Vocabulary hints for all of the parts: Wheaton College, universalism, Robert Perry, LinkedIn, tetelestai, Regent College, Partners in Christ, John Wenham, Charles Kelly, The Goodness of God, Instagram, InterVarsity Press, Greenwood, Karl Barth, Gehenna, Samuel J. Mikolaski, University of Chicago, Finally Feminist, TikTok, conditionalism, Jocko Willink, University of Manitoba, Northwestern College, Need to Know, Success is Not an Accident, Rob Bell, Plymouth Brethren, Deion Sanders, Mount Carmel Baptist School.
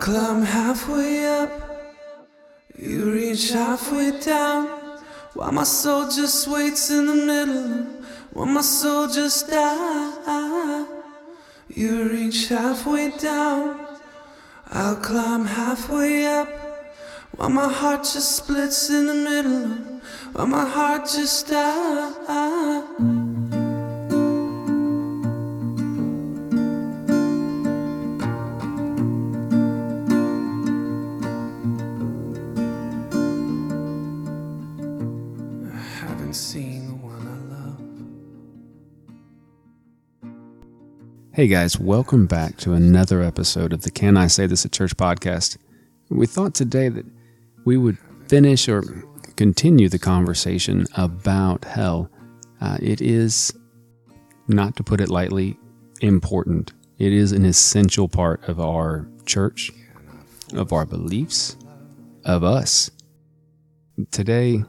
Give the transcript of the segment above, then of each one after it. climb halfway up, you reach halfway down, while my soul just waits in the middle, while my soul just dies. You reach halfway down, I'll climb halfway up, while my heart just splits in the middle, while my heart just dies. Hey guys, welcome back to another episode of the Can I Say This at Church podcast. We thought today that we would finish or continue the conversation about hell. It is, not to put it lightly, important. It is an essential part of our church, of our beliefs, of us. Today,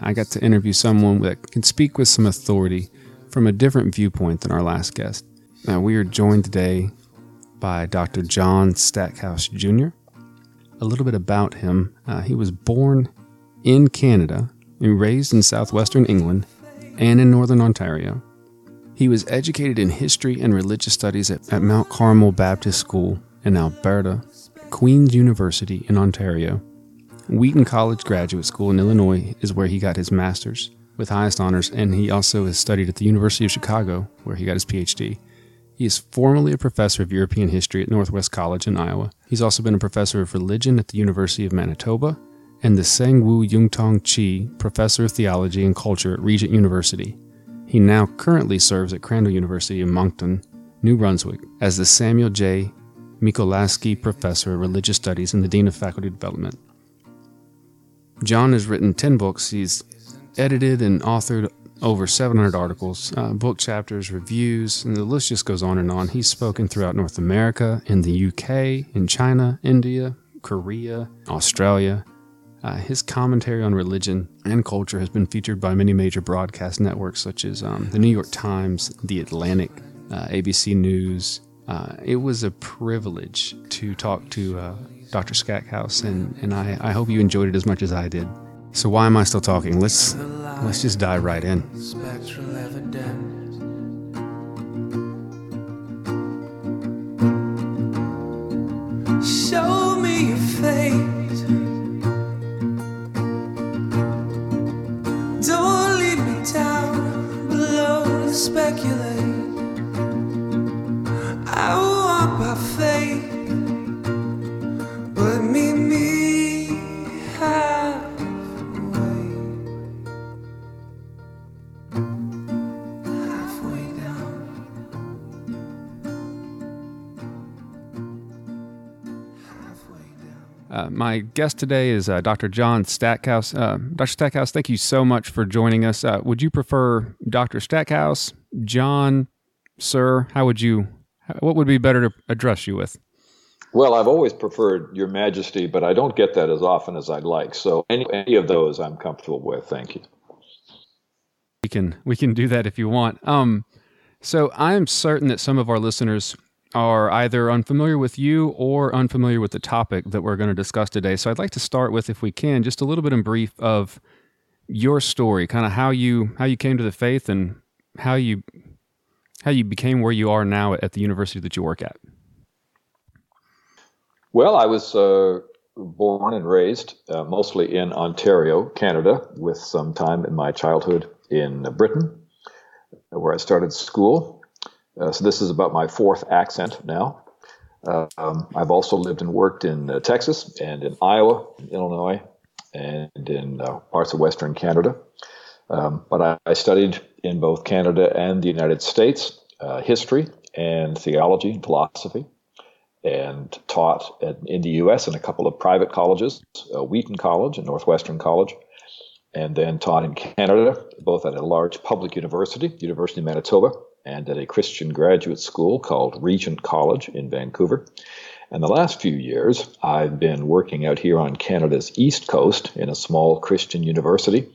I got to interview someone that can speak with some authority from a different viewpoint than our last guest. Now, we are joined today by Dr. John Stackhouse Jr. A little bit about him. He was born in Canada and raised in southwestern England and in northern Ontario. He was educated in history and religious studies at Mount Carmel Baptist School in Alberta, Queen's University in Ontario. Wheaton College Graduate School in Illinois is where he got his master's with highest honors, and he also has studied at the University of Chicago, where he got his PhD. He is formerly a professor of European history at Northwest College in Iowa. He's also been a professor of religion at the University of Manitoba and the Sang-Woo Yung-Tong Chi Professor of Theology and Culture at Regent University. He now currently serves at Crandall University in Moncton, New Brunswick, as the Samuel J. Mikolaski Professor of Religious Studies and the Dean of Faculty Development. John has written 10 books. He's edited and authored over 700 articles, book chapters, reviews, and the list just goes on and on. He's spoken throughout North America, in the UK, in China, India, Korea, Australia. His commentary on religion and culture has been featured by many major broadcast networks such as the New York Times, The Atlantic, ABC News. It was a privilege to talk to Dr. Stackhouse, and I hope you enjoyed it as much as I did. So why am I still talking? Let's just dive right in. Spectral evidence. Show me your face. Don't leave me down below to speculate. I walk by faith, but meet me half. My guest today is Dr. John Stackhouse. Dr. Stackhouse, thank you so much for joining us. Would you prefer Dr. Stackhouse, John, sir? What would be better to address you with? Well, I've always preferred Your Majesty, but I don't get that as often as I'd like. So any of those I'm comfortable with. Thank you. We can do that if you want. So I'm certain that some of our listeners are either unfamiliar with you or unfamiliar with the topic that we're going to discuss today. So I'd like to start with, if we can, just a little bit in brief of your story, kind of how you came to the faith and how you became where you are now at the university that you work at. Well, I was born and raised mostly in Ontario, Canada, with some time in my childhood in Britain, where I started school. So this is about my fourth accent now. I've also lived and worked in Texas and in Iowa, in Illinois, and in parts of Western Canada. But I studied in both Canada and the United States history and theology and philosophy, and taught in the U.S. in a couple of private colleges, Wheaton College and Northwestern College, and then taught in Canada, both at a large public university, University of Manitoba, and at a Christian graduate school called Regent College in Vancouver. And the last few years, I've been working out here on Canada's East Coast in a small Christian university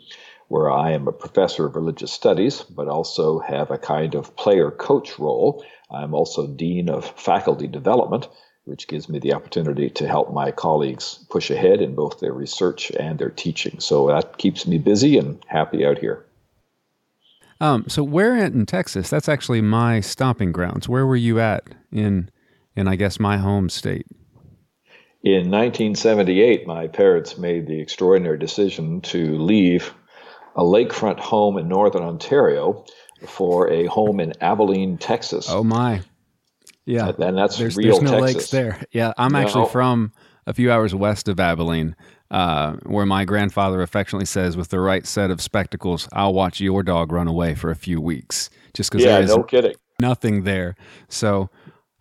where I am a professor of religious studies, but also have a kind of player coach role. I'm also Dean of Faculty Development which gives me the opportunity to help my colleagues push ahead in both their research and their teaching. So that keeps me busy and happy out here. So where in Texas? That's actually my stomping grounds. Where were you at in I guess, my home state? In 1978, my parents made the extraordinary decision to leave a lakefront home in northern Ontario for a home in Abilene, Texas. Oh, my. Yeah. And that's real Texas. There's no lakes there. Yeah, I'm actually from a few hours west of Abilene, where my grandfather affectionately says, with the right set of spectacles, I'll watch your dog run away for a few weeks. Just because there is nothing there. So...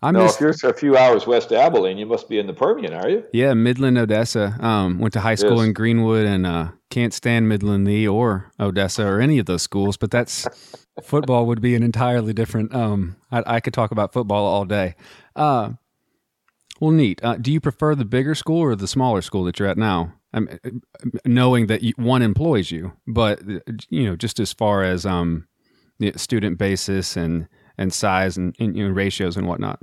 if you're a few hours west of Abilene, you must be in the Permian, are you? Yeah, Midland, Odessa. Went to high school in Greenwood and can't stand Midland Lee or Odessa or any of those schools, but that's football would be an entirely different... I could talk about football all day. Well, neat. Do you prefer the bigger school or the smaller school that you're at now? I mean, knowing that one employs you, but just as far as the student basis and size and ratios and whatnot?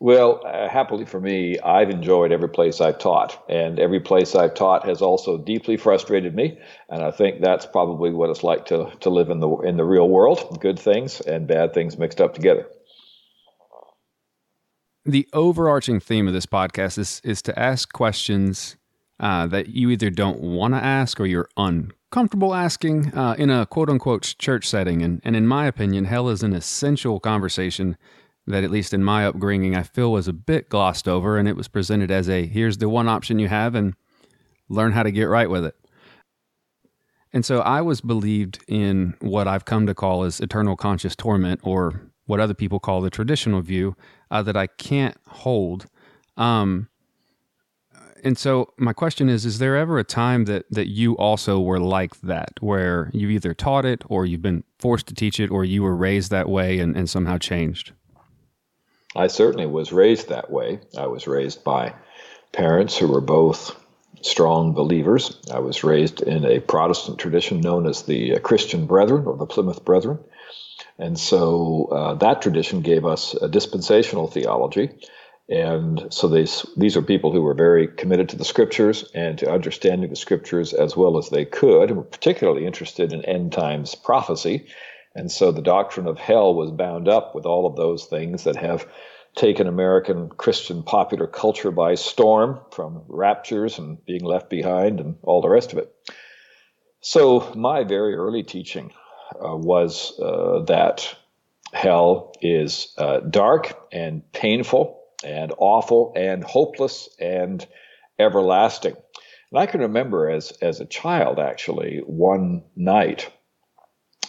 Well, happily for me, I've enjoyed every place I've taught, and every place I've taught has also deeply frustrated me. And I think that's probably what it's like to live in the real world, good things and bad things mixed up together. The overarching theme of this podcast is to ask questions that you either don't want to ask or you're uncomfortable asking in a quote-unquote church setting. And in my opinion, hell is an essential conversation that, at least in my upbringing, I feel was a bit glossed over, and it was presented as here's the one option you have, and learn how to get right with it. And so I was believed in what I've come to call as eternal conscious torment, or what other people call the traditional view, that I can't hold. And so my question is there ever a time that you also were like that, where you either taught it or you've been forced to teach it, or you were raised that way and somehow changed? I certainly was raised that way. I was raised by parents who were both strong believers. I was raised in a Protestant tradition known as the Christian Brethren or the Plymouth Brethren. And so that tradition gave us a dispensational theology. And so these are people who were very committed to the Scriptures and to understanding the Scriptures as well as they could, and were particularly interested in end times prophecy. And so the doctrine of hell was bound up with all of those things that have taken American Christian popular culture by storm, from raptures and being left behind and all the rest of it. So my very early teaching was that hell is dark and painful and awful and hopeless and everlasting. And I can remember as a child, actually, one night,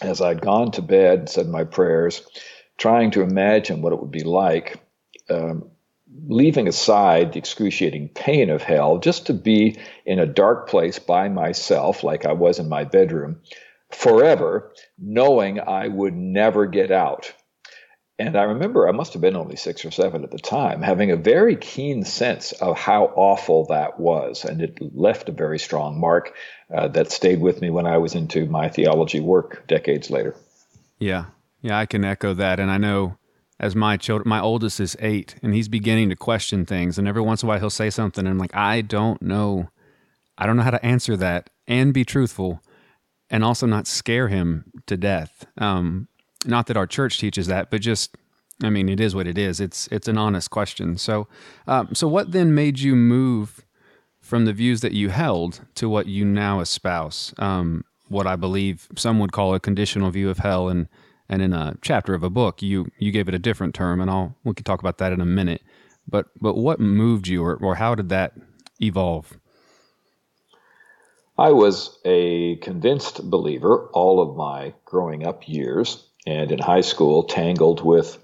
as I'd gone to bed and said my prayers, trying to imagine what it would be like, leaving aside the excruciating pain of hell, just to be in a dark place by myself, like I was in my bedroom, forever, knowing I would never get out. And I remember, I must have been only 6 or 7 at the time, having a very keen sense of how awful that was. And it left a very strong mark that stayed with me when I was into my theology work decades later. Yeah. Yeah, I can echo that. And I know as my oldest is 8, and he's beginning to question things. And every once in a while he'll say something, and I'm like, I don't know how to answer that and be truthful and also not scare him to death. Not that our church teaches that, but just, I mean, it is what it is. It's an honest question. So, so what then made you move from the views that you held to what you now espouse? What I believe some would call a conditional view of hell, and in a chapter of a book, you gave it a different term, and we can talk about that in a minute. But what moved you, or how did that evolve? I was a convinced believer all of my growing up years, and in high school tangled with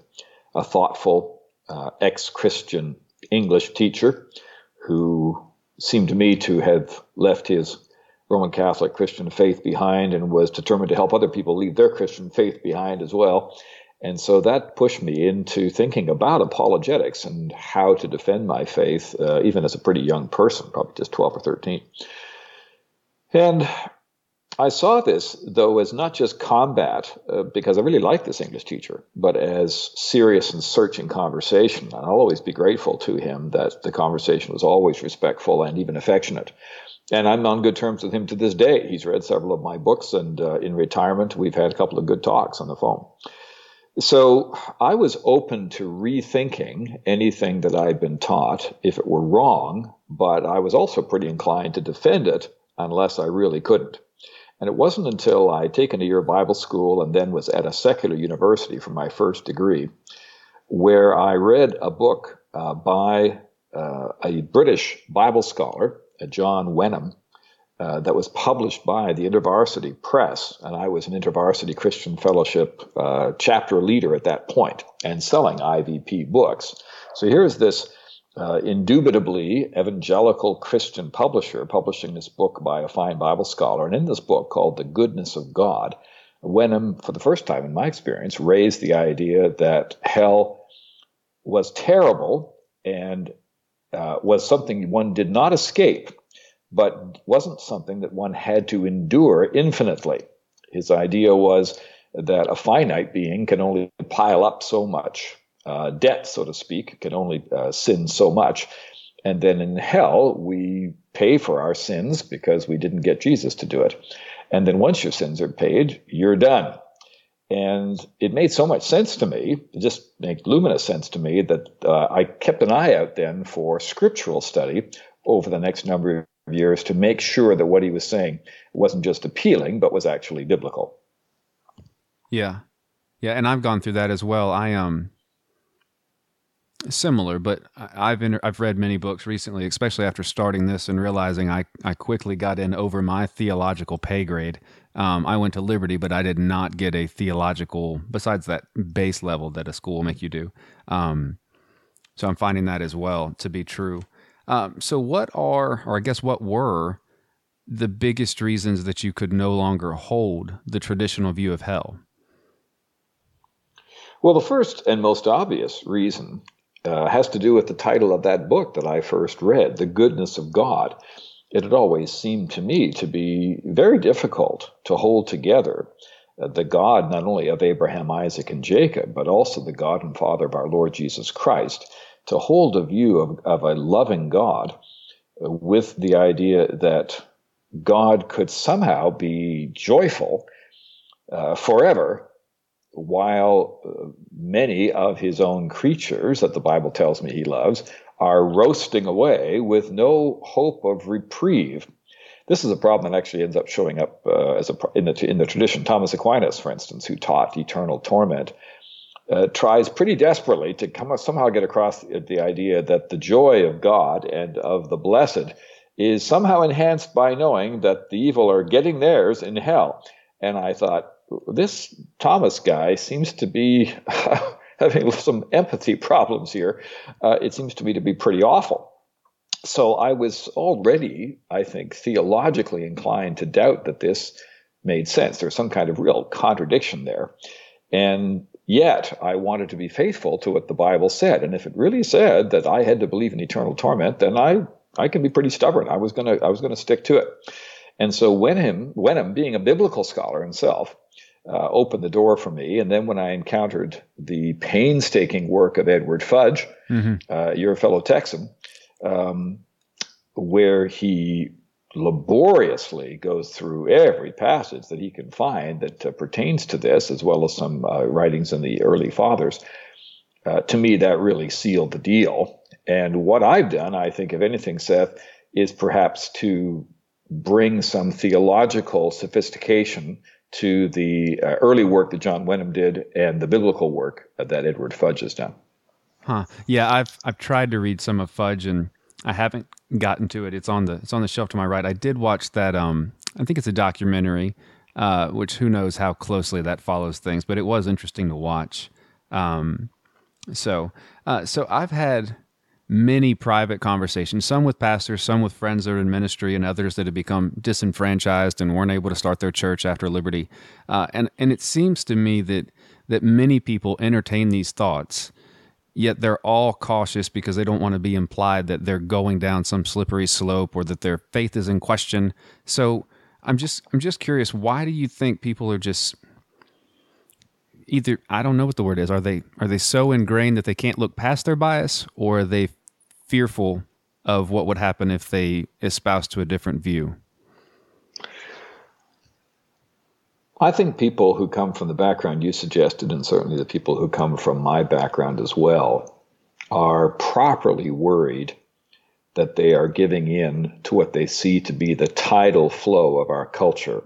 a thoughtful ex-Christian English teacher who seemed to me to have left his Roman Catholic Christian faith behind and was determined to help other people leave their Christian faith behind as well. And so that pushed me into thinking about apologetics and how to defend my faith, even as a pretty young person, probably just 12 or 13. And I saw this, though, as not just combat, because I really liked this English teacher, but as serious and searching conversation. And I'll always be grateful to him that the conversation was always respectful and even affectionate. And I'm on good terms with him to this day. He's read several of my books, and in retirement, we've had a couple of good talks on the phone. So I was open to rethinking anything that I'd been taught if it were wrong, but I was also pretty inclined to defend it unless I really couldn't. And it wasn't until I'd taken a year of Bible school and then was at a secular university for my first degree where I read a book by a British Bible scholar, John Wenham, that was published by the InterVarsity Press. And I was an InterVarsity Christian Fellowship chapter leader at that point and selling IVP books. So here's this indubitably evangelical Christian publisher publishing this book by a fine Bible scholar. And in this book called The Goodness of God, Wenham, for the first time in my experience, raised the idea that hell was terrible and was something one did not escape, but wasn't something that one had to endure infinitely. His idea was that a finite being can only pile up so much debt, so to speak, can only sin so much. And then in hell, we pay for our sins because we didn't get Jesus to do it. And then once your sins are paid, you're done. And it made so much sense to me, it just made luminous sense to me, that I kept an eye out then for scriptural study over the next number of years to make sure that what he was saying wasn't just appealing, but was actually biblical. Yeah. Yeah, and I've gone through that as well. I similar, but I've read many books recently, especially after starting this and realizing I quickly got in over my theological pay grade. I went to Liberty, but I did not get a theological, besides that base level that a school will make you do. So I'm finding that as well to be true. So what are, or I guess what were, the biggest reasons that you could no longer hold the traditional view of hell? Well, the first and most obvious reason has to do with the title of that book that I first read, The Goodness of God. It had always seemed to me to be very difficult to hold together the God not only of Abraham, Isaac, and Jacob, but also the God and Father of our Lord Jesus Christ, to hold a view of a loving God with the idea that God could somehow be joyful forever, while many of his own creatures that the Bible tells me he loves are roasting away with no hope of reprieve. This is a problem that actually ends up showing up in the tradition. Thomas Aquinas, for instance, who taught eternal torment, tries pretty desperately to somehow get across the idea that the joy of God and of the blessed is somehow enhanced by knowing that the evil are getting theirs in hell. And I thought, this Thomas guy seems to be having some empathy problems here. It seems to me to be pretty awful. So I was already, I think, theologically inclined to doubt that this made sense. There was some kind of real contradiction there. And yet I wanted to be faithful to what the Bible said. And if it really said that I had to believe in eternal torment, then I can be pretty stubborn. I was gonna stick to it. And so Wenham, being a biblical scholar himself, opened the door for me. And then when I encountered the painstaking work of Edward Fudge, your fellow Texan, where he laboriously goes through every passage that he can find that pertains to this, as well as some writings in the early fathers, to me that really sealed the deal. And what I've done, I think, if anything, Seth, is perhaps to bring some theological sophistication to the early work that John Wenham did and the biblical work that Edward Fudge has done. Huh. Yeah, I've tried to read some of Fudge and I haven't gotten to it. It's on the shelf to my right. I did watch that. I think it's a documentary, which who knows how closely that follows things, but it was interesting to watch. So I've had many private conversations, some with pastors, some with friends that are in ministry, and others that have become disenfranchised and weren't able to start their church after Liberty. And it seems to me that many people entertain these thoughts, yet they're all cautious because they don't want to be implied that they're going down some slippery slope or that their faith is in question. So I'm just curious, why do you think people are just either, I don't know what the word is, are they so ingrained that they can't look past their bias, or are they fearful of what would happen if they espouse to a different view? I think people who come from the background you suggested, and certainly the people who come from my background as well, are properly worried that they are giving in to what they see to be the tidal flow of our culture.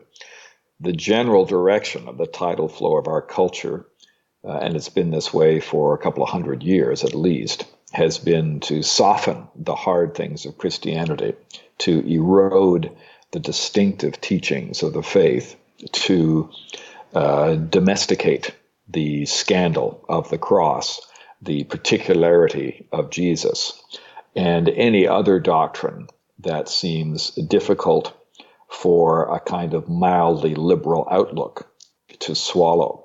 The general direction of the tidal flow of our culture, and it's been this way for a couple of hundred years at least, has been to soften the hard things of Christianity, to erode the distinctive teachings of the faith, to domesticate the scandal of the cross, the particularity of Jesus, and any other doctrine that seems difficult for a kind of mildly liberal outlook to swallow.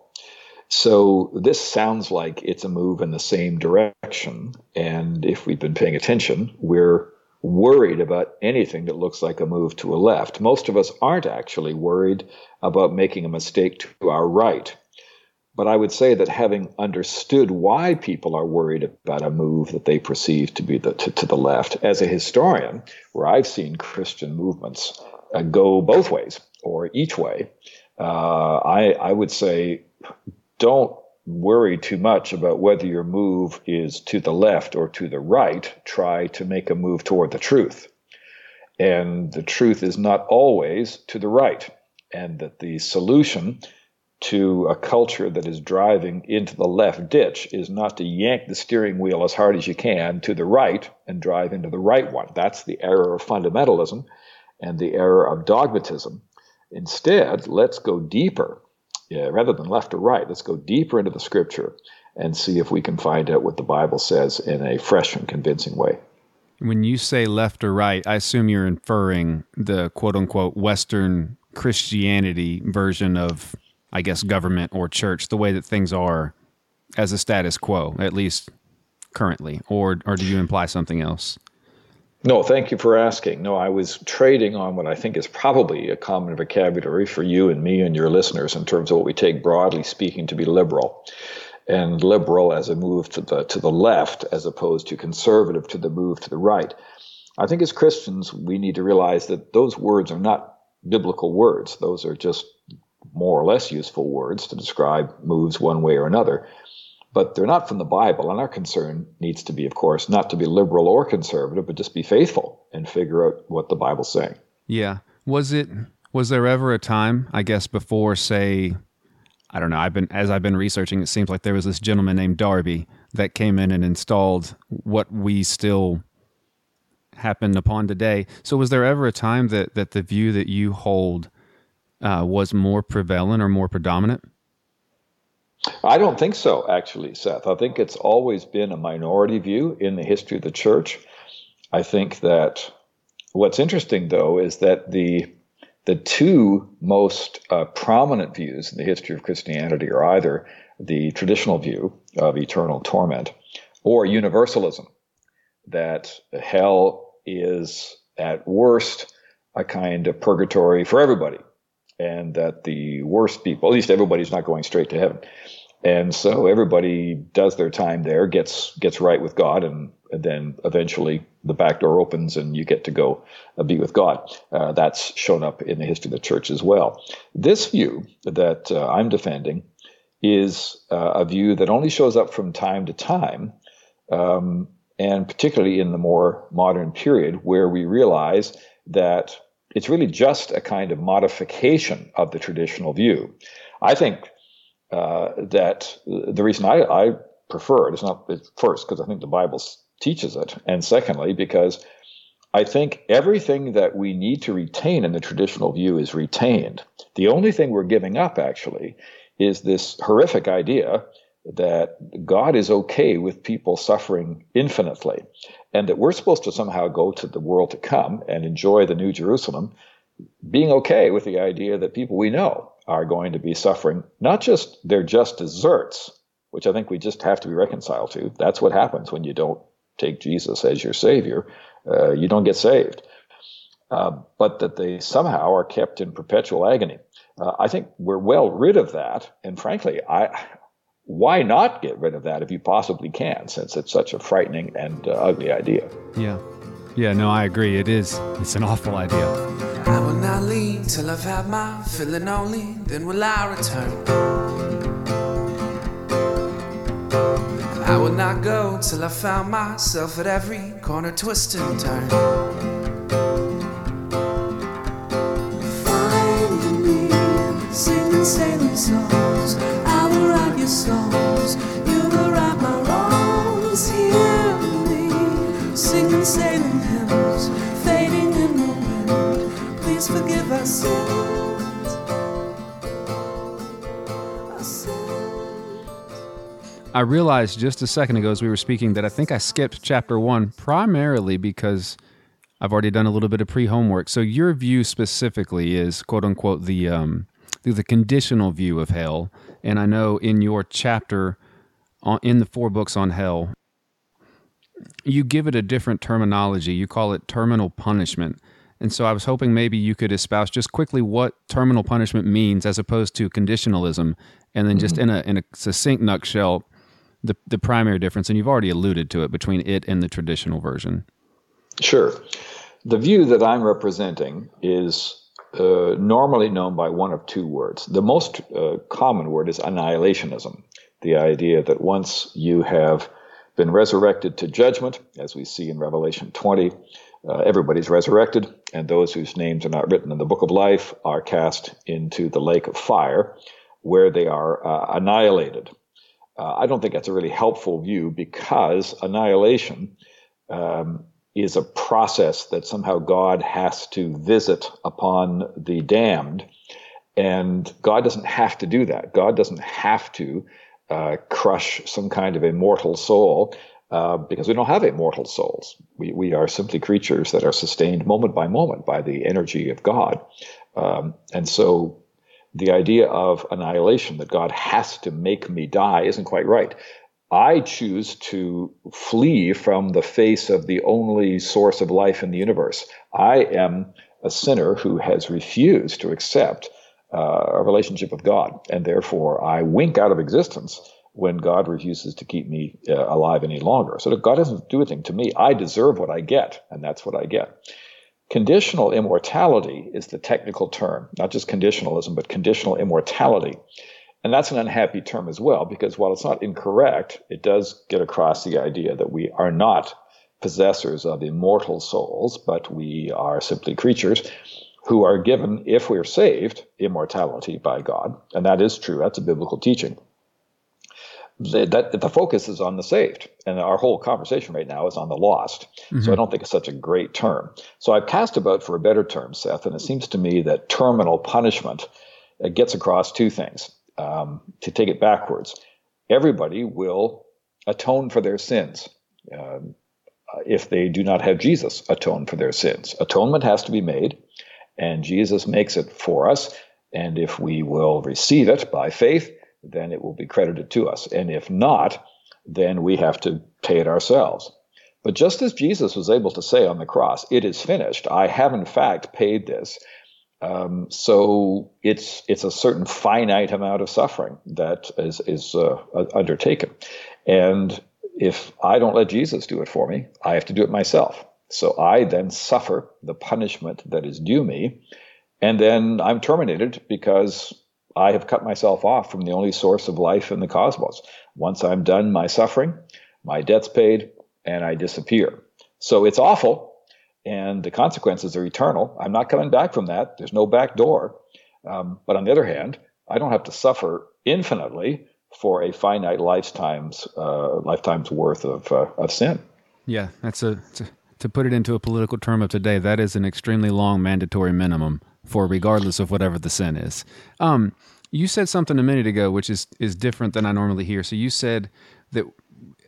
So this sounds like it's a move in the same direction, and if we've been paying attention, we're worried about anything that looks like a move to a left. Most of us aren't actually worried about making a mistake to our right. But I would say that having understood why people are worried about a move that they perceive to be to the left, as a historian, where I've seen Christian movements go both ways or each way, I would say don't worry too much about whether your move is to the left or to the right. Try to make a move toward the truth. And the truth is not always to the right, and that the solution to a culture that is driving into the left ditch is not to yank the steering wheel as hard as you can to the right and drive into the right one. That's the error of fundamentalism and the error of dogmatism. Instead, let's go deeper. Yeah, rather than left or right, let's go deeper into the Scripture and see if we can find out what the Bible says in a fresh and convincing way. When you say left or right, I assume you're inferring the quote-unquote Western Christianity version of, I guess, government or church, the way that things are as a status quo, at least currently, or do you imply something else? No, thank you for asking. No, I was trading on what I think is probably a common vocabulary for you and me and your listeners in terms of what we take, broadly speaking, to be liberal. And liberal as a move to the left, as opposed to conservative to the move to the right. I think as Christians, we need to realize that those words are not biblical words. Those are just more or less useful words to describe moves one way or another, but they're not from the Bible, and our concern needs to be, of course, not to be liberal or conservative, but just be faithful and figure out what the Bible's saying. Yeah. Was there ever a time, I guess, before, say, I don't know, I've been researching, it seems like there was this gentleman named Darby that came in and installed what we still happen upon today. So was there ever a time that the view that you hold was more prevalent or more predominant? I don't think so, actually, Seth. I think it's always been a minority view in the history of the church. I think that what's interesting, though, is that the two most prominent views in the history of Christianity are either the traditional view of eternal torment or universalism, that hell is at worst a kind of purgatory for everybody, and that the worst people, at least everybody's not going straight to heaven. And so everybody does their time there, gets right with God, and then eventually the back door opens and you get to go be with God. That's shown up in the history of the church as well. This view that I'm defending is a view that only shows up from time to time, and particularly in the more modern period, where we realize that it's really just a kind of modification of the traditional view. I think that the reason I prefer it is not, first, because I think the Bible teaches it, and secondly, because I think everything that we need to retain in the traditional view is retained. The only thing we're giving up, actually, is this horrific idea that God is okay with people suffering infinitely, and that we're supposed to somehow go to the world to come and enjoy the New Jerusalem, being okay with the idea that people we know are going to be suffering, not just their just deserts, which I think we just have to be reconciled to. That's what happens when you don't take Jesus as your Savior. You don't get saved. but that they somehow are kept in perpetual agony. I think we're well rid of that, and frankly, why not get rid of that if you possibly can, since it's such a frightening and ugly idea? Yeah, no, I agree. It's an awful idea. I will not leave till I've had my feeling only, then will I return. I will not go till I found myself at every corner, twist and turn. Find me, singing sailing songs. I will rock your songs, you will right my wrongs. Hear me, singing sailing hymns, fading in the wind. Please forgive our sins. Our sins. I realized just a second ago as we were speaking that I think I skipped chapter 1 primarily because I've already done a little bit of pre-homework. So your view specifically is, quote-unquote, the conditional view of hell. And I know in your chapter, in the 4 books on hell, you give it a different terminology. You call it terminal punishment. And so I was hoping maybe you could espouse just quickly what terminal punishment means as opposed to conditionalism, and then just in a succinct nutshell, the primary difference, and you've already alluded to it, between it and the traditional version. Sure. The view that I'm representing is normally known by one of two words. The most common word is annihilationism, the idea that once you have been resurrected to judgment, as we see in Revelation 20, everybody's resurrected, and those whose names are not written in the book of life are cast into the lake of fire, where they are annihilated. I don't think that's a really helpful view, because annihilation is a process that somehow God has to visit upon the damned. And God doesn't have to do that. God doesn't have to crush some kind of immortal soul, because we don't have immortal souls. We are simply creatures that are sustained moment by moment by the energy of God. And so the idea of annihilation, that God has to make me die, isn't quite right. I choose to flee from the face of the only source of life in the universe. I am a sinner who has refused to accept a relationship with God, and therefore I wink out of existence when God refuses to keep me alive any longer. So God doesn't do anything to me. I deserve what I get, and that's what I get. Conditional immortality is the technical term, not just conditionalism, but conditional immortality. And that's an unhappy term as well, because while it's not incorrect, it does get across the idea that we are not possessors of immortal souls, but we are simply creatures who are given, if we're saved, immortality by God. And that is true. That's a biblical teaching. The focus is on the saved, and our whole conversation right now is on the lost. Mm-hmm. So I don't think it's such a great term. So I've cast about for a better term, Seth, and it seems to me that terminal punishment gets across two things. To take it backwards, everybody will atone for their sins if they do not have Jesus atone for their sins. Atonement has to be made, and Jesus makes it for us, and if we will receive it by faith, then it will be credited to us. And if not, then we have to pay it ourselves. But just as Jesus was able to say on the cross, "It is finished. I have in fact paid this." So it's a certain finite amount of suffering that is undertaken. And if I don't let Jesus do it for me, I have to do it myself. So I then suffer the punishment that is due me, and then I'm terminated because I have cut myself off from the only source of life in the cosmos. Once I'm done my suffering, my debt's paid, and I disappear. So it's awful, and the consequences are eternal. I'm not coming back from that. There's no back door. But on the other hand, I don't have to suffer infinitely for a finite lifetime's worth of sin. Yeah, that's to put it into a political term of today, that is an extremely long mandatory minimum for regardless of whatever the sin is. You said something a minute ago, which is different than I normally hear. So you said that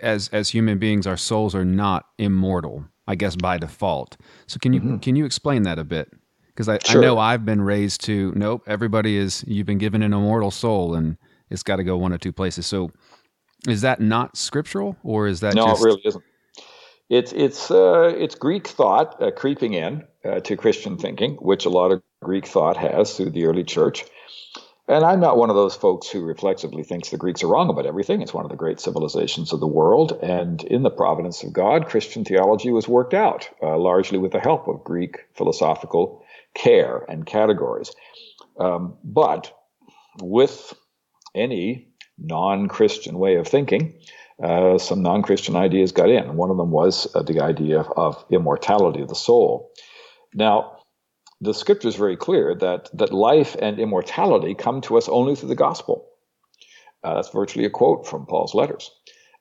as human beings, our souls are not immortal, I guess by default. So can you explain that a bit? Because sure. I know I've been raised to, nope, everybody is, you've been given an immortal soul and it's got to go one of two places. So is that not scriptural, or is that? No, it really isn't. It's Greek thought creeping in. to Christian thinking, which a lot of Greek thought has through the early church. And I'm not one of those folks who reflexively thinks the Greeks are wrong about everything. It's one of the great civilizations of the world. And in the providence of God, Christian theology was worked out, largely with the help of Greek philosophical care and categories. But with any non-Christian way of thinking, some non-Christian ideas got in. One of them was the idea of immortality of the soul. Now, the scripture is very clear that life and immortality come to us only through the gospel. That's virtually a quote from Paul's letters,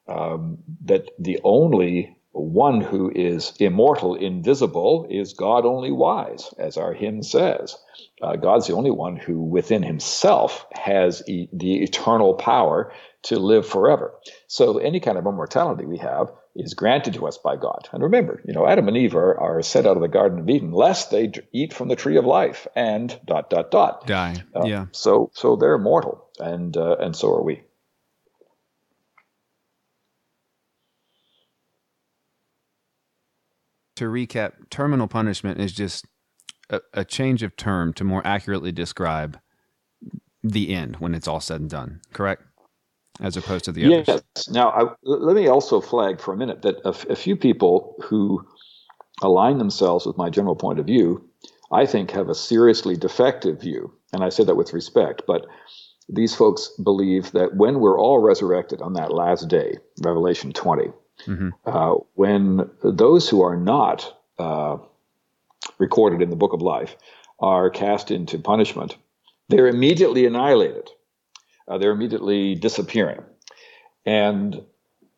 that the only one who is immortal, invisible, is God only wise, as our hymn says. God's the only one who within himself has the eternal power to live forever. So any kind of immortality we have is granted to us by God. And remember, Adam and Eve are set out of the Garden of Eden lest they eat from the tree of life and ... die. Yeah. So they're mortal, and so are we. To recap, terminal punishment is just a change of term to more accurately describe the end when it's all said and done, correct? As opposed to the others. Yes. Now, let me also flag for a minute that a few people who align themselves with my general point of view, I think, have a seriously defective view. And I say that with respect, but these folks believe that when we're all resurrected on that last day, Revelation 20, mm-hmm. When those who are not recorded in the book of life are cast into punishment, they're immediately annihilated. They're immediately disappearing. And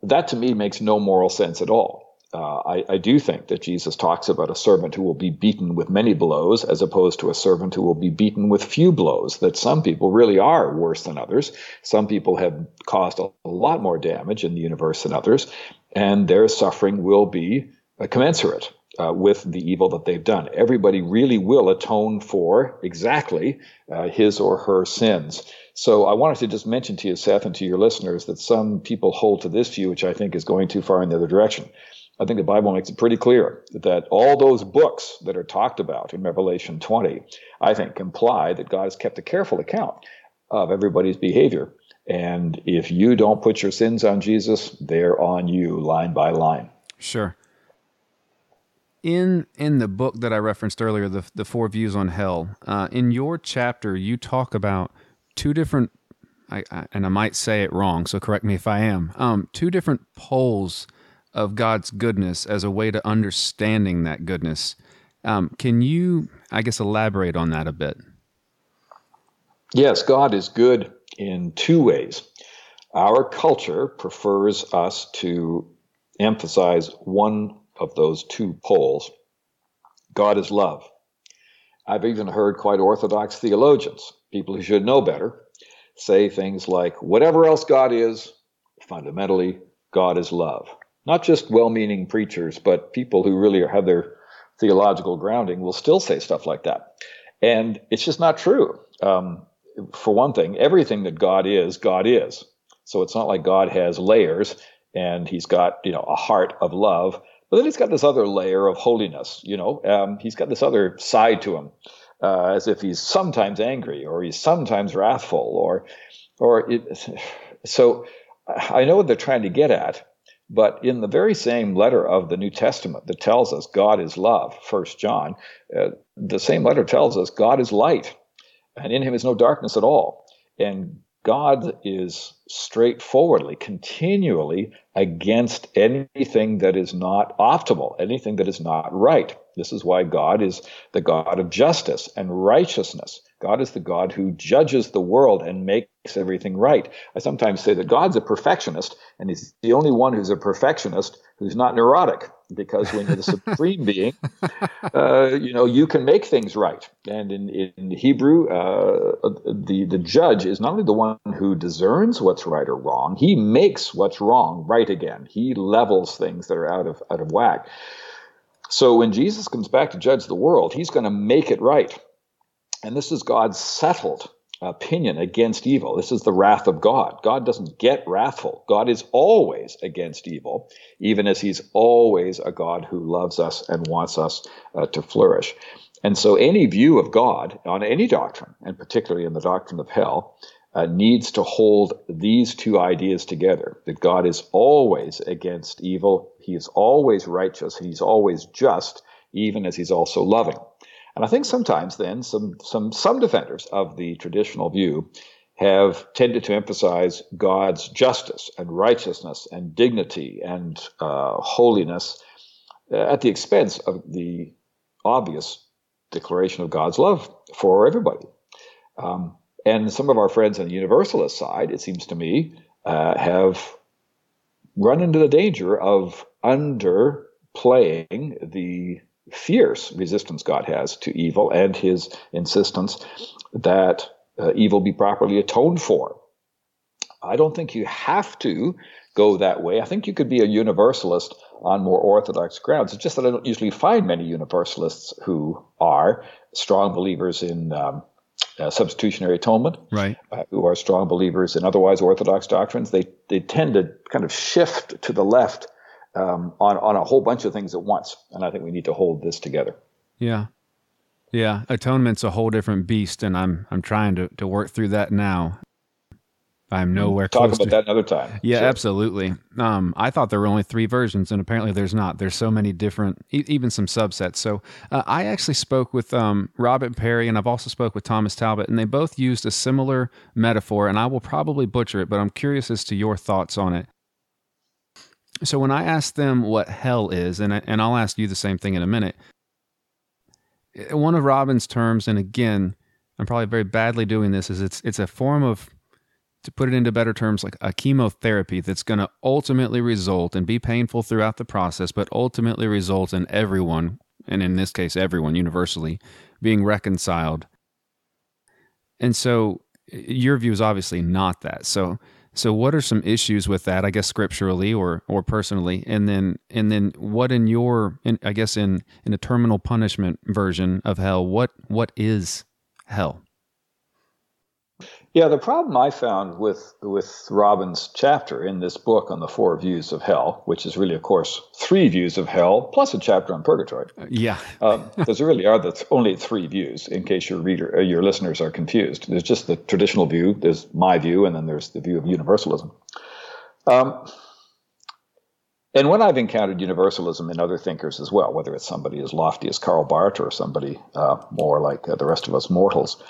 that, to me, makes no moral sense at all. I do think that Jesus talks about a servant who will be beaten with many blows as opposed to a servant who will be beaten with few blows, that some people really are worse than others. Some people have caused a lot more damage in the universe than others, and their suffering will be commensurate with the evil that they've done. Everybody really will atone for exactly his or her sins. So I wanted to just mention to you, Seth, and to your listeners that some people hold to this view, which I think is going too far in the other direction. I think the Bible makes it pretty clear that all those books that are talked about in Revelation 20, I think, imply that God has kept a careful account of everybody's behavior. And if you don't put your sins on Jesus, they're on you line by line. Sure. In the book that I referenced earlier, the Four Views on Hell, in your chapter, you talk about two different, and I might say it wrong, so correct me if I am, two different poles of God's goodness as a way to understanding that goodness. Can you, I guess, elaborate on that a bit? Yes, God is good in two ways. Our culture prefers us to emphasize one of those two poles. God is love. I've even heard quite orthodox theologians, people who should know better, say things like, whatever else God is, fundamentally, God is love. Not just well-meaning preachers, but people who really have their theological grounding will still say stuff like that. And it's just not true. For one thing, everything that God is, God is. So it's not like God has layers and he's got, a heart of love. But then he's got this other layer of holiness, he's got this other side to him, as if he's sometimes angry or he's sometimes wrathful so I know what they're trying to get at. But in the very same letter of the New Testament that tells us God is love, 1 John, the same letter tells us God is light, and in him is no darkness at all. And God is straightforwardly, continually against anything that is not optimal, anything that is not right. This is why God is the God of justice and righteousness. God is the God who judges the world and makes everything right. I sometimes say that God's a perfectionist, and he's the only one who's a perfectionist who's not neurotic, because when you're the supreme being, you can make things right. And in Hebrew, the judge is not only the one who discerns what's right or wrong, he makes what's wrong right again. He levels things that are out of whack. So when Jesus comes back to judge the world, he's going to make it right. And this is God's settled opinion against evil. This is the wrath of God. God doesn't get wrathful. God is always against evil, even as he's always a God who loves us and wants us to flourish. And so any view of God on any doctrine, and particularly in the doctrine of hell, needs to hold these two ideas together, that God is always against evil, he is always righteous, he's always just, even as he's also loving. And I think sometimes then some defenders of the traditional view have tended to emphasize God's justice and righteousness and dignity and holiness at the expense of the obvious declaration of God's love for everybody. And some of our friends on the universalist side, it seems to me, have run into the danger of underplaying the fierce resistance God has to evil and his insistence that evil be properly atoned for. I don't think you have to go that way. I think you could be a universalist on more orthodox grounds. It's just that I don't usually find many universalists who are strong believers in substitutionary atonement, right? Who are strong believers in otherwise orthodox doctrines. They tend to kind of shift to the left on a whole bunch of things at once, and I think we need to hold this together. Yeah. Atonement's a whole different beast, and I'm trying to work through that now. I'm nowhere close. Talk about that another time. Yeah, sure. Absolutely. I thought there were only three versions, and apparently there's not. There's so many different, even some subsets. So I actually spoke with Robert Perry, and I've also spoke with Thomas Talbot, and they both used a similar metaphor, and I will probably butcher it, but I'm curious as to your thoughts on it. So when I asked them what hell is, and I'll ask you the same thing in a minute, one of Robin's terms, and again, I'm probably very badly doing this, is it's a form of, to put it into better terms, like a chemotherapy that's going to ultimately result and be painful throughout the process, but ultimately result in everyone, and in this case, everyone universally, being reconciled. And so your view is obviously not that. So what are some issues with that, I guess, scripturally or personally? And then what in your, in a terminal punishment version of hell, what is hell? Yeah, the problem I found with Robin's chapter in this book on the four views of hell, which is really, of course, three views of hell, plus a chapter on purgatory. Yeah. Those really are only three views, in case your listeners are confused. There's just the traditional view, there's my view, and then there's the view of universalism. And when I've encountered universalism in other thinkers as well, whether it's somebody as lofty as Karl Barth or somebody more like the rest of us mortals,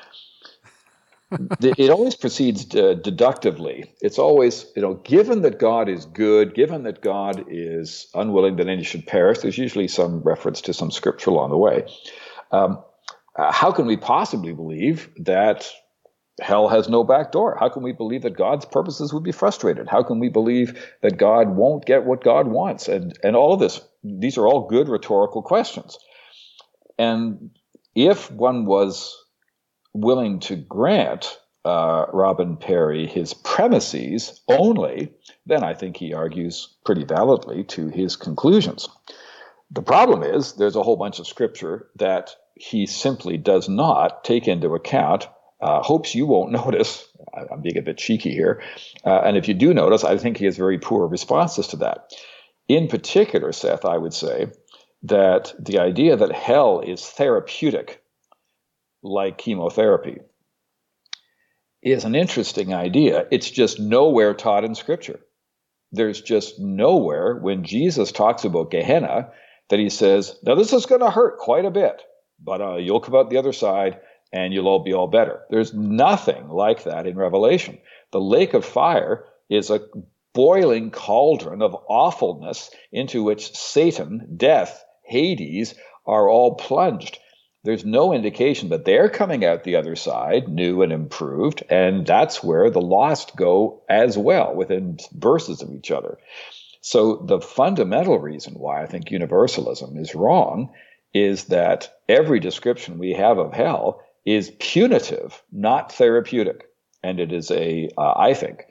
it always proceeds deductively. It's always, given that God is good, given that God is unwilling that any should perish, there's usually some reference to some scripture along the way. How can we possibly believe that hell has no back door? How can we believe that God's purposes would be frustrated? How can we believe that God won't get what God wants? And all of this, these are all good rhetorical questions. And if one was willing to grant Robin Perry his premises only, then I think he argues pretty validly to his conclusions. The problem is there's a whole bunch of scripture that he simply does not take into account, hopes you won't notice. I'm being a bit cheeky here. And if you do notice, I think he has very poor responses to that. In particular, Seth, I would say that the idea that hell is therapeutic, like chemotherapy, is an interesting idea. It's just nowhere taught in Scripture. There's just nowhere when Jesus talks about Gehenna that he says, now this is going to hurt quite a bit, but you'll come out the other side and you'll all be all better. There's nothing like that in Revelation. The lake of fire is a boiling cauldron of awfulness into which Satan, death, Hades are all plunged. There's no indication that they're coming out the other side, new and improved, and that's where the lost go as well, within verses of each other. So the fundamental reason why I think universalism is wrong is that every description we have of hell is punitive, not therapeutic. And it is I think,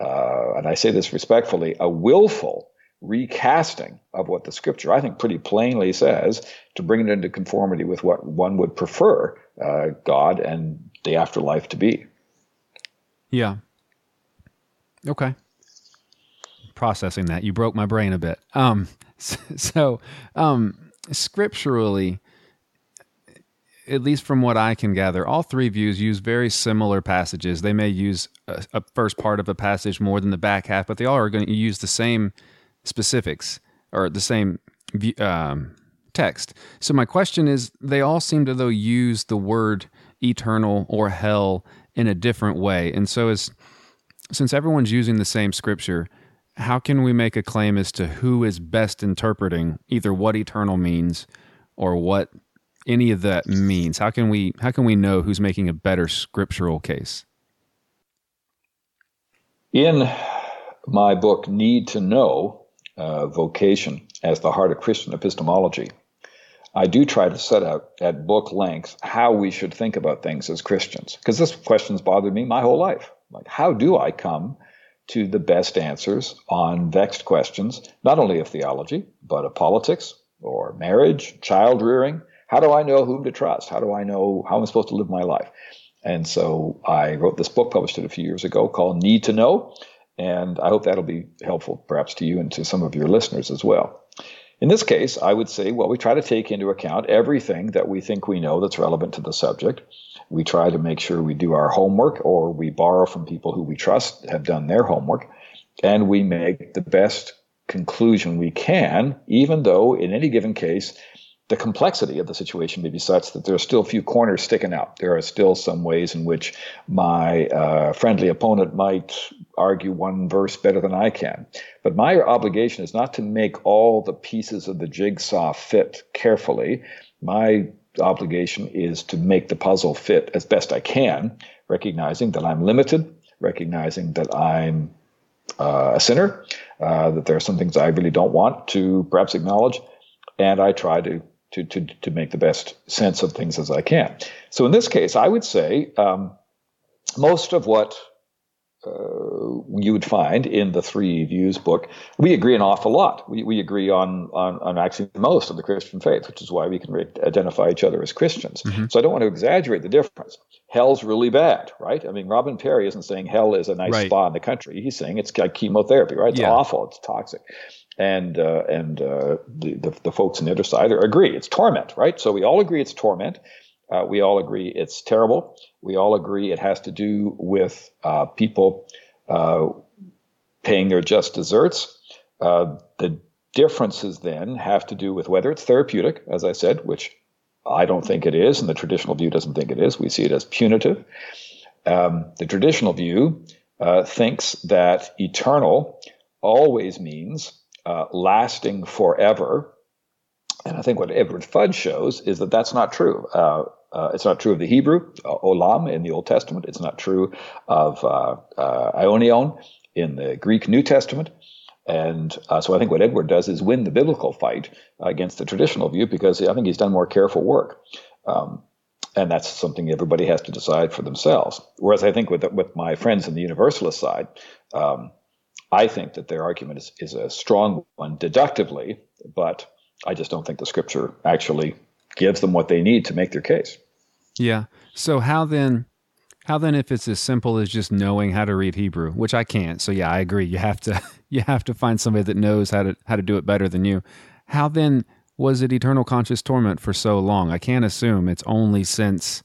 and I say this respectfully, a willful recasting of what the scripture, I think, pretty plainly says to bring it into conformity with what one would prefer God and the afterlife to be. Yeah. Okay. Processing that. You broke my brain a bit. So, scripturally, at least from what I can gather, all three views use very similar passages. They may use a first part of a passage more than the back half, but they all are going to use the same specifics or the same text. So my question is, they all seem to, though, use the word eternal or hell in a different way. And so since everyone's using the same scripture, how can we make a claim as to who is best interpreting either what eternal means or what any of that means? How can we know who's making a better scriptural case? In my book, Need to Know, Vocation as the Heart of Christian Epistemology, I do try to set out at book length how we should think about things as Christians, because this question's bothered me my whole life. Like, how do I come to the best answers on vexed questions, not only of theology, but of politics or marriage, child rearing? How do I know whom to trust? How do I know how I'm supposed to live my life? And so I wrote this book, published it a few years ago, called Need to Know, and I hope that'll be helpful perhaps to you and to some of your listeners as well. In this case, I would say, well, we try to take into account everything that we think we know that's relevant to the subject. We try to make sure we do our homework, or we borrow from people who we trust have done their homework, and we make the best conclusion we can, even though in any given case, the complexity of the situation may be such that there are still a few corners sticking out. There are still some ways in which my friendly opponent might argue one verse better than I can. But my obligation is not to make all the pieces of the jigsaw fit carefully. My obligation is to make the puzzle fit as best I can, recognizing that I'm limited, recognizing that I'm a sinner, that there are some things I really don't want to perhaps acknowledge, and I try to make the best sense of things as I can. So in this case, I would say most of what you would find in the Three Views book, we agree an awful lot. We agree on actually most of the Christian faith, which is why we can identify each other as Christians. Mm-hmm. So I don't want to exaggerate the difference. Hell's really bad, right? I mean, Robin Perry isn't saying hell is a nice spa in the country. He's saying it's like chemotherapy, right? It's awful. It's toxic. And the folks on the other side agree it's torment, right? So we all agree it's torment. We all agree it's terrible. We all agree it has to do with people paying their just deserts. The differences then have to do with whether it's therapeutic, as I said, which I don't think it is, and the traditional view doesn't think it is. We see it as punitive. The traditional view thinks that eternal always means lasting forever. And I think what Edward Fudge shows is that that's not true. It's not true of the Hebrew, olam, in the Old Testament. It's not true of aionion in the Greek New Testament. And so I think what Edward does is win the biblical fight against the traditional view, because I think he's done more careful work. And that's something everybody has to decide for themselves. Whereas I think with my friends on the universalist side, I think that their argument is a strong one deductively, but I just don't think the scripture actually gives them what they need to make their case. Yeah. So how then if it's as simple as just knowing how to read Hebrew, which I can't. So yeah, I agree. You have to find somebody that knows how to do it better than you. How then was it eternal conscious torment for so long? I can't assume it's only since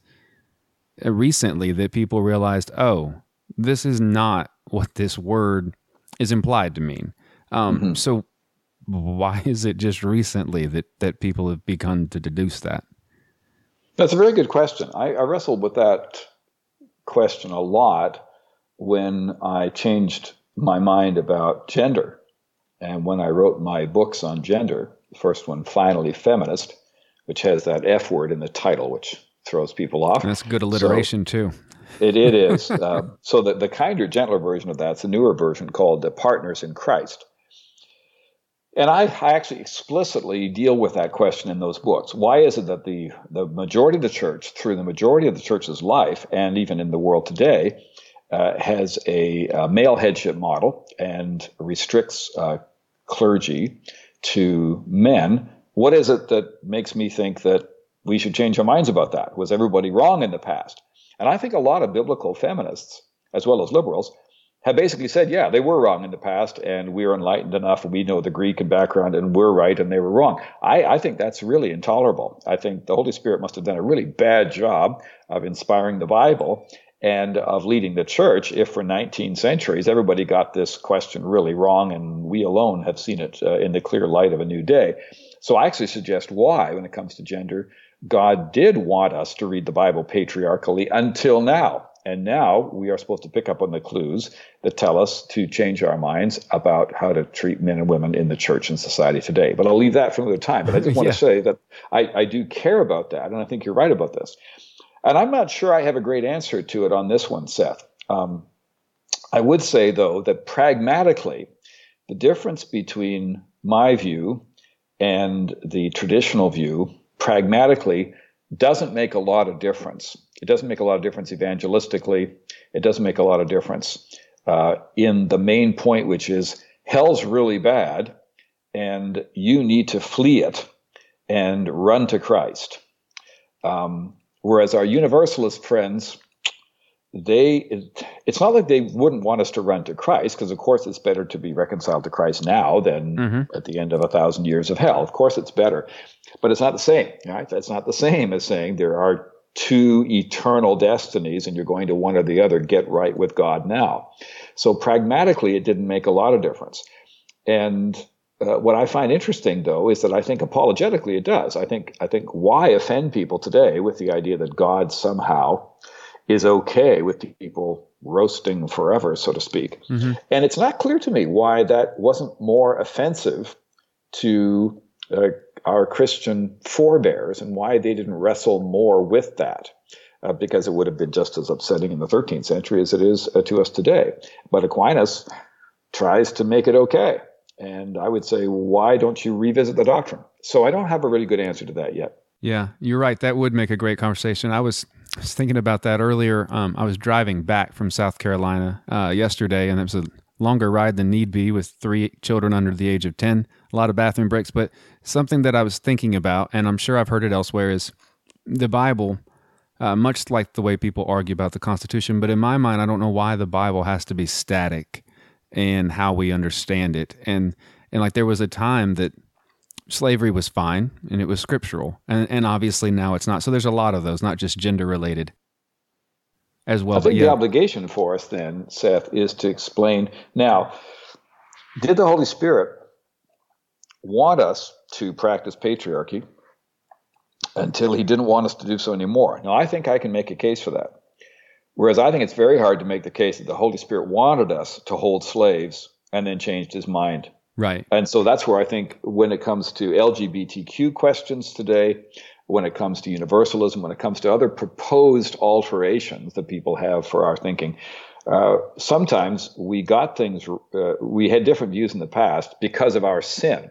recently that people realized, oh, this is not what this word is implied to mean. So why is it just recently that people have begun to deduce that? That's a very good question. I wrestled with that question a lot when I changed my mind about gender. And when I wrote my books on gender, the first one, Finally Feminist, which has that F word in the title, which throws people off. And that's good alliteration, too. It is. So the kinder, gentler version of that's a newer version called the Partners in Christ. And I actually explicitly deal with that question in those books. Why is it that the majority of the church, through the majority of the church's life, and even in the world today, has a male headship model and restricts clergy to men? What is it that makes me think that we should change our minds about that? Was everybody wrong in the past? And I think a lot of biblical feminists as well as liberals, have basically said, yeah, they were wrong in the past, and we are enlightened enough, and we know the Greek and background, and we're right, and they were wrong. I think that's really intolerable. I think the Holy Spirit must have done a really bad job of inspiring the Bible and of leading the church if for 19 centuries everybody got this question really wrong, and we alone have seen it in the clear light of a new day. So I actually suggest why, when it comes to gender, God did want us to read the Bible patriarchally until now. And now we are supposed to pick up on the clues that tell us to change our minds about how to treat men and women in the church and society today. But I'll leave that for another time. But I just want to say that I do care about that, and I think you're right about this. And I'm not sure I have a great answer to it on this one, Seth. I would say, though, that pragmatically, the difference between my view and the traditional view pragmatically doesn't make a lot of difference. It doesn't make a lot of difference evangelistically. It doesn't make a lot of difference in the main point, which is hell's really bad, and you need to flee it and run to Christ. Whereas our universalist friends, it's not like they wouldn't want us to run to Christ, because of course it's better to be reconciled to Christ now than at the end of 1,000 years of hell. Of course it's better, but it's not the same. Right? That's not the same as saying there are two eternal destinies and you're going to one or the other. Get right with God now. So pragmatically, it didn't make a lot of difference. And what I find interesting, though, is that I think apologetically it does. I think why offend people today with the idea that God somehow is okay with people roasting forever, so to speak. And it's not clear to me why that wasn't more offensive to our Christian forebears, and why they didn't wrestle more with that, because it would have been just as upsetting in the 13th century as it is to us today. But Aquinas tries to make it okay. And I would say, why don't you revisit the doctrine? So I don't have a really good answer to that yet. Yeah, you're right. That would make a great conversation. I was thinking about that earlier. I was driving back from South Carolina yesterday, and it was a longer ride than need be with three children under the age of 10, a lot of bathroom breaks. But something that I was thinking about, and I'm sure I've heard it elsewhere, is the Bible, much like the way people argue about the Constitution, but in my mind, I don't know why the Bible has to be static in how we understand it. And like there was a time that slavery was fine and it was scriptural, and obviously now it's not. So there's a lot of those, not just gender related as well. I think the obligation for us then, Seth, is to explain. Now, did the Holy Spirit want us to practice patriarchy until he didn't want us to do so anymore? Now, I think I can make a case for that. Whereas I think it's very hard to make the case that the Holy Spirit wanted us to hold slaves and then changed his mind. Right. And so that's where I think when it comes to LGBTQ questions today, when it comes to universalism, when it comes to other proposed alterations that people have for our thinking, sometimes we got things, we had different views in the past because of our sin.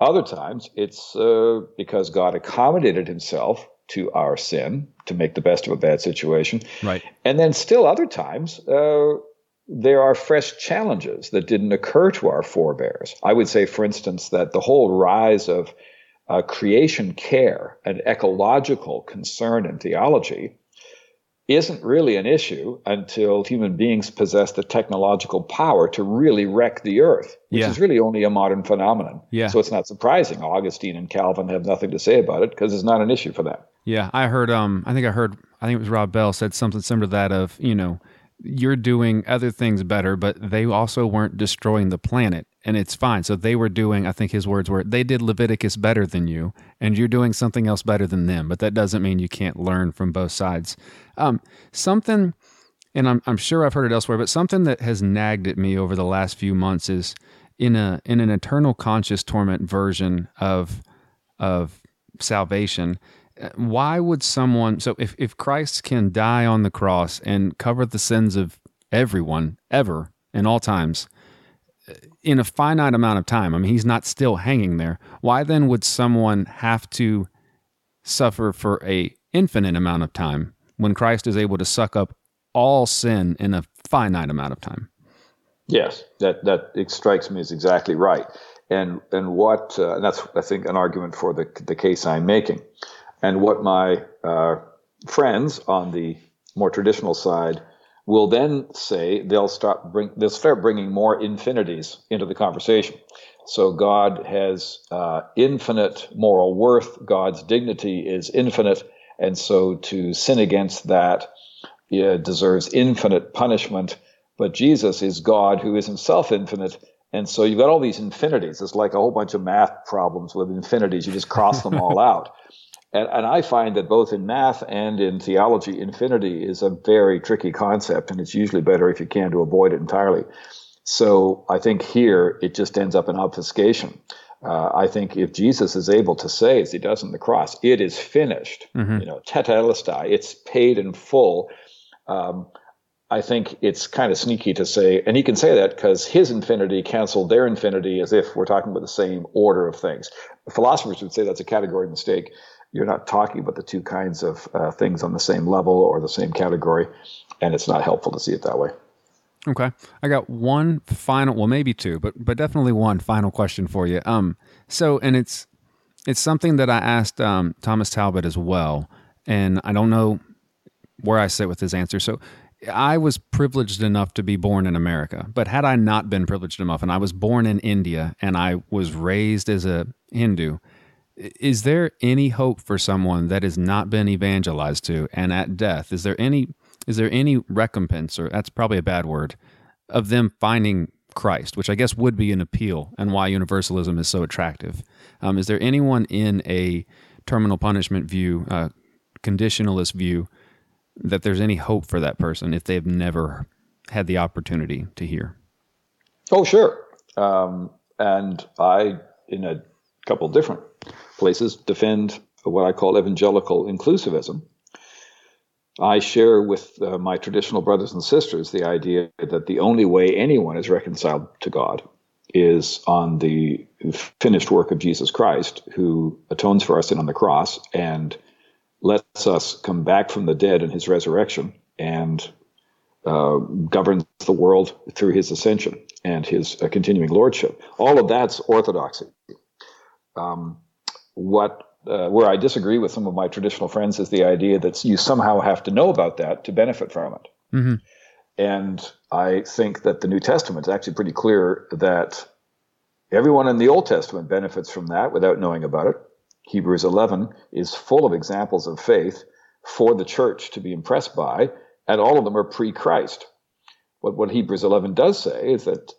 Other times it's because God accommodated himself to our sin to make the best of a bad situation. Right. And then still other times, there are fresh challenges that didn't occur to our forebears. I would say, for instance, that the whole rise of creation care and ecological concern in theology isn't really an issue until human beings possess the technological power to really wreck the earth, which is really only a modern phenomenon. Yeah. So it's not surprising Augustine and Calvin have nothing to say about it because it's not an issue for them. Yeah, I heard, I think it was Rob Bell said something similar to that of, you know, you're doing other things better, but they also weren't destroying the planet, and it's fine. So they were doing, I think his words were, they did Leviticus better than you, and you're doing something else better than them, but that doesn't mean you can't learn from both sides. Something, and I'm sure I've heard it elsewhere, but something that has nagged at me over the last few months is in an eternal conscious torment version of salvation, why would someone, so if Christ can die on the cross and cover the sins of everyone ever in all times in a finite amount of time, I mean, he's not still hanging there, why then would someone have to suffer for a infinite amount of time when Christ is able to suck up all sin in a finite amount of time? Yes, that it strikes me as exactly right. And what, and that's, I think, an argument for the case I'm making. And what my friends on the more traditional side will then say they'll start bringing more infinities into the conversation. So God has infinite moral worth. God's dignity is infinite, and so to sin against that deserves infinite punishment. But Jesus is God, who is himself infinite, and so you've got all these infinities. It's like a whole bunch of math problems with infinities. You just cross them all out. And I find that both in math and in theology, infinity is a very tricky concept, and it's usually better if you can to avoid it entirely. So I think here it just ends up in obfuscation. I think if Jesus is able to say, as he does on the cross, it is finished, tetelestai, it's paid in full, I think it's kind of sneaky to say, and he can say that because his infinity canceled their infinity as if we're talking about the same order of things. Philosophers would say that's a category mistake. You're not talking about the two kinds of things on the same level or the same category, and it's not helpful to see it that way. Okay. I got one final, well, maybe two, but definitely one final question for you. And it's something that I asked Thomas Talbot as well, and I don't know where I sit with his answer. So I was privileged enough to be born in America, but had I not been privileged enough, and I was born in India, and I was raised as a Hindu, is there any hope for someone that has not been evangelized to, and at death, is there any recompense, or that's probably a bad word, of them finding Christ, which I guess would be an appeal and why universalism is so attractive? Is there anyone in a terminal punishment view, conditionalist view, that there's any hope for that person if they've never had the opportunity to hear? Oh, sure. And I, in a couple different places, defend what I call evangelical inclusivism. I share with my traditional brothers and sisters the idea that the only way anyone is reconciled to God is on the finished work of Jesus Christ, who atones for our sin on the cross and lets us come back from the dead in his resurrection and governs the world through his ascension and his continuing lordship. All of that's orthodoxy. Where I disagree with some of my traditional friends is the idea that you somehow have to know about that to benefit from it. Mm-hmm. And I think that the New Testament is actually pretty clear that everyone in the Old Testament benefits from that without knowing about it. Hebrews 11 is full of examples of faith for the church to be impressed by, and all of them are pre-Christ. But what Hebrews 11 does say is that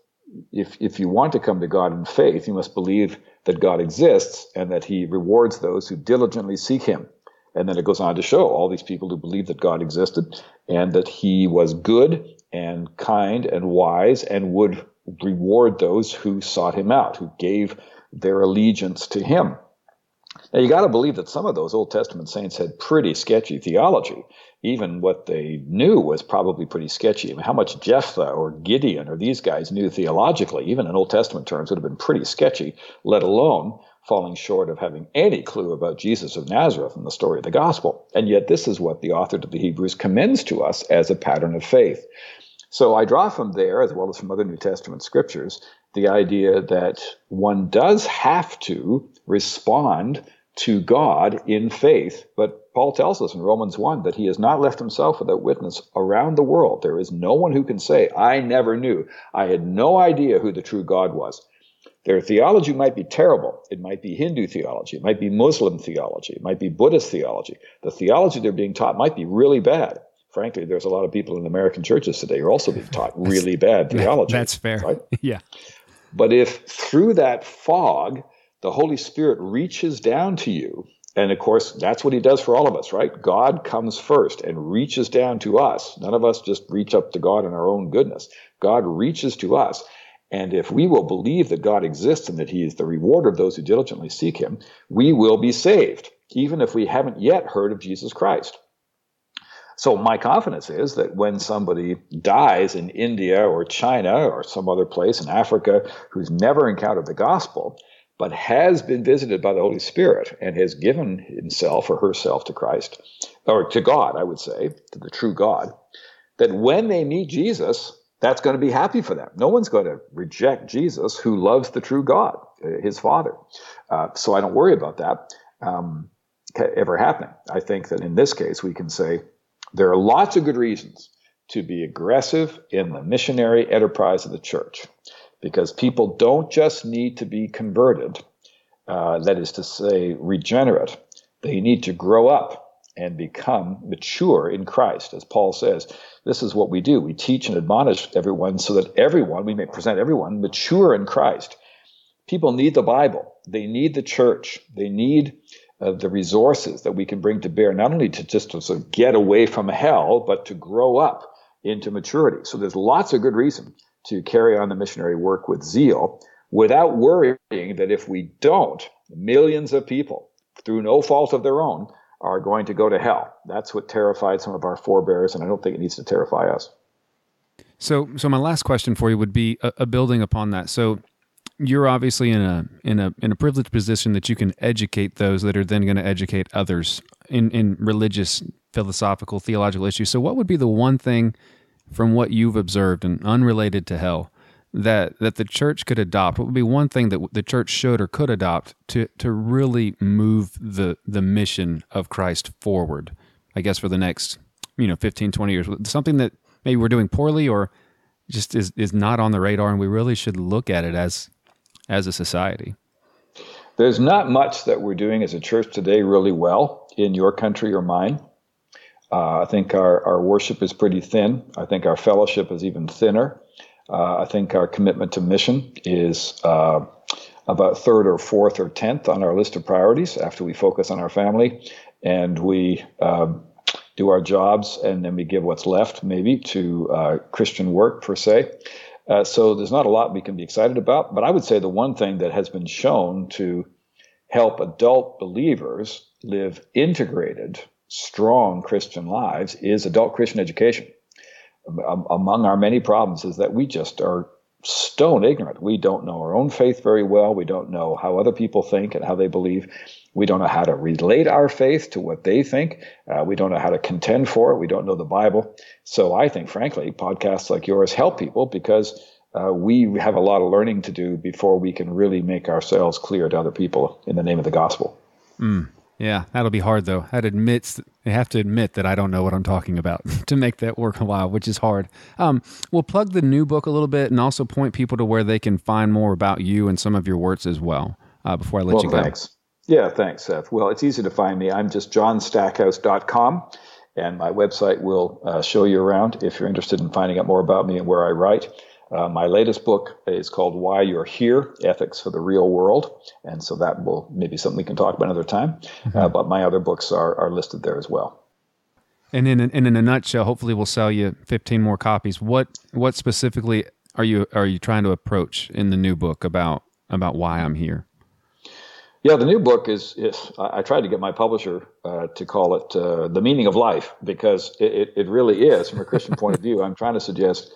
if you want to come to God in faith, you must believe that God exists and that he rewards those who diligently seek him. And then it goes on to show all these people who believe that God existed and that he was good and kind and wise and would reward those who sought him out, who gave their allegiance to him. Now, you got to believe that some of those Old Testament saints had pretty sketchy theology. Even what they knew was probably pretty sketchy. I mean, how much Jephthah or Gideon or these guys knew theologically, even in Old Testament terms, would have been pretty sketchy, let alone falling short of having any clue about Jesus of Nazareth and the story of the gospel. And yet this is what the author to the Hebrews commends to us as a pattern of faith. So I draw from there, as well as from other New Testament scriptures, the idea that one does have to respond to God in faith. But Paul tells us in Romans 1 that he has not left himself without witness around the world. There is no one who can say, I never knew. I had no idea who the true God was. Their theology might be terrible. It might be Hindu theology. It might be Muslim theology. It might be Buddhist theology. The theology they're being taught might be really bad. Frankly, there's a lot of people in American churches today who are also being taught really bad theology. That's fair. Right? Yeah. But if through that fog, the Holy Spirit reaches down to you, and of course, that's what he does for all of us, right? God comes first and reaches down to us. None of us just reach up to God in our own goodness. God reaches to us. And if we will believe that God exists and that he is the rewarder of those who diligently seek him, we will be saved, even if we haven't yet heard of Jesus Christ. So my confidence is that when somebody dies in India or China or some other place in Africa who's never encountered the gospel, but has been visited by the Holy Spirit and has given himself or herself to Christ, or to God, I would say, to the true God, that when they meet Jesus, that's going to be happy for them. No one's going to reject Jesus, who loves the true God, his Father. So I don't worry about that ever happening. I think that in this case, we can say, there are lots of good reasons to be aggressive in the missionary enterprise of the church, because people don't just need to be converted, that is to say, regenerate. They need to grow up and become mature in Christ. As Paul says, this is what we do. We teach and admonish everyone so that we may present everyone mature in Christ. People need the Bible. They need the church. They need the resources that we can bring to bear, not only to just to sort of get away from hell, but to grow up into maturity. So there's lots of good reason to carry on the missionary work with zeal without worrying that if we don't, millions of people, through no fault of their own, are going to go to hell. That's what terrified some of our forebears, and I don't think it needs to terrify us. So my last question for you would be a building upon that. So you're obviously in a privileged position that you can educate those that are then going to educate others in religious, philosophical, theological issues. So what would be the one thing from what you've observed and unrelated to hell that the church could adopt? What would be one thing that the church should or could adopt to really move the mission of Christ forward, I guess, for the next 15, 20 years? Something that maybe we're doing poorly or just is not on the radar, and we really should look at it as a society. There's not much that we're doing as a church today really well in your country or mine. I think our worship is pretty thin. I think our fellowship is even thinner. I think our commitment to mission is about third or fourth or 10th on our list of priorities after we focus on our family and we do our jobs, and then we give what's left maybe to Christian work per se. So there's not a lot we can be excited about, but I would say the one thing that has been shown to help adult believers live integrated, strong Christian lives is adult Christian education. Among our many problems is that we just are stone ignorant. We don't know our own faith very well. We don't know how other people think and how they believe. We don't know how to relate our faith to what they think. We don't know how to contend for it. We don't know the Bible. So I think, frankly, podcasts like yours help people because we have a lot of learning to do before we can really make ourselves clear to other people in the name of the gospel. Mm. Yeah, that'll be hard, though. I have to admit that I don't know what I'm talking about to make that work a while, which is hard. We'll plug the new book a little bit and also point people to where they can find more about you and some of your works as well before I let you go. Thanks. Yeah, thanks, Seth. Well, it's easy to find me. I'm just johnstackhouse.com, and my website will show you around if you're interested in finding out more about me and where I write. My latest book is called Why You're Here, Ethics for the Real World. And so that will maybe something we can talk about another time. Mm-hmm. But my other books are listed there as well. And in a nutshell, hopefully we'll sell you 15 more copies. What specifically are you trying to approach in the new book about why I'm here? Yeah, the new book is I tried to get my publisher to call it The Meaning of Life, because it really is, from a Christian point of view. I'm trying to suggest,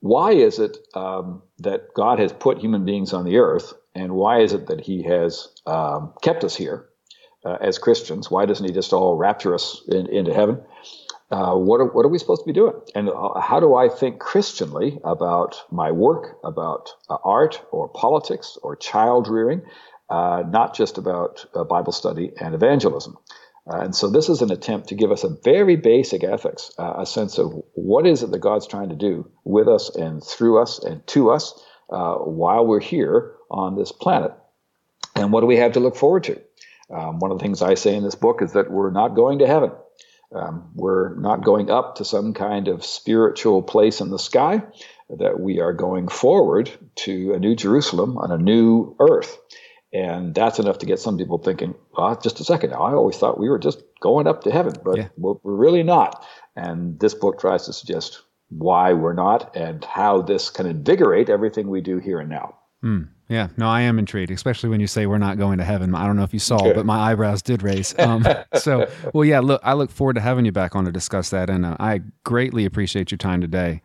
why is it that God has put human beings on the earth, and why is it that he has kept us here as Christians? Why doesn't he just all rapture us into heaven? What are we supposed to be doing? And how do I think Christianly about my work, about art or politics or child rearing, not just about Bible study and evangelism? And so this is an attempt to give us a very basic ethics, a sense of what is it that God's trying to do with us and through us and to us while we're here on this planet. And what do we have to look forward to? One of the things I say in this book is that we're not going to heaven. We're not going up to some kind of spiritual place in the sky, that we are going forward to a new Jerusalem on a new earth. And that's enough to get some people thinking, just a second now, I always thought we were just going up to heaven, but We're really not. And this book tries to suggest why we're not and how this can invigorate everything we do here and now. Mm. Yeah, no, I am intrigued, especially when you say we're not going to heaven. I don't know if you saw, but my eyebrows did raise. Look, I look forward to having you back on to discuss that. And I greatly appreciate your time today.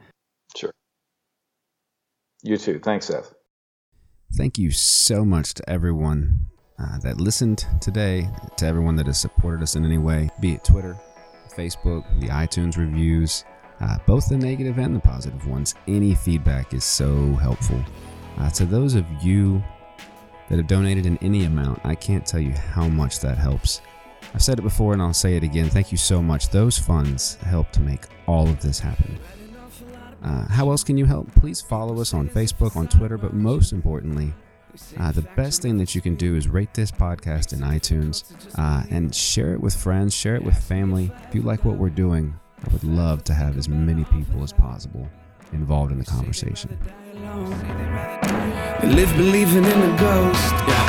Sure. You too. Thanks, Seth. Thank you so much to everyone that listened today, to everyone that has supported us in any way, be it Twitter, Facebook, the iTunes reviews, both the negative and the positive ones. Any feedback is so helpful. To those of you that have donated in any amount, I can't tell you how much that helps. I've said it before and I'll say it again. Thank you so much. Those funds help to make all of this happen. How else can you help? Please follow us on Facebook, on Twitter, but most importantly, the best thing that you can do is rate this podcast in iTunes and share it with friends, share it with family. If you like what we're doing, I would love to have as many people as possible involved in the conversation. They live believing in the ghost. Yeah.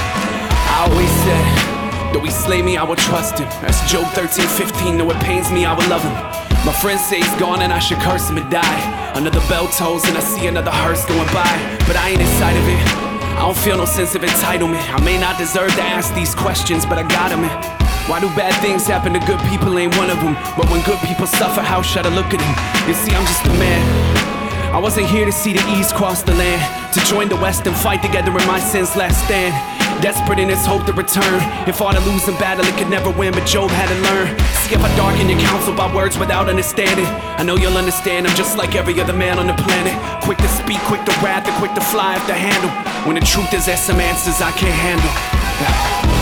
I always said, though he slay me, I will trust him. That's Job 13:15. Though it pains me, I will love him. My friends say he's gone and I should curse him and die. Another bell tolls and I see another hearse going by. But I ain't inside of it, I don't feel no sense of entitlement. I may not deserve to ask these questions, but I got them. Why do bad things happen to good people? Ain't one of them. But when good people suffer, how should I look at them? You see, I'm just a man. I wasn't here to see the east cross the land, to join the west and fight together in my sin's last stand. Desperate in his hope to return. If all the losing battle, it could never win, but Job had to learn. See if I darken your counsel by words without understanding. I know you'll understand, I'm just like every other man on the planet. Quick to speak, quick to wrath, and quick to fly if to handle. When the truth is, there's some answers I can't handle.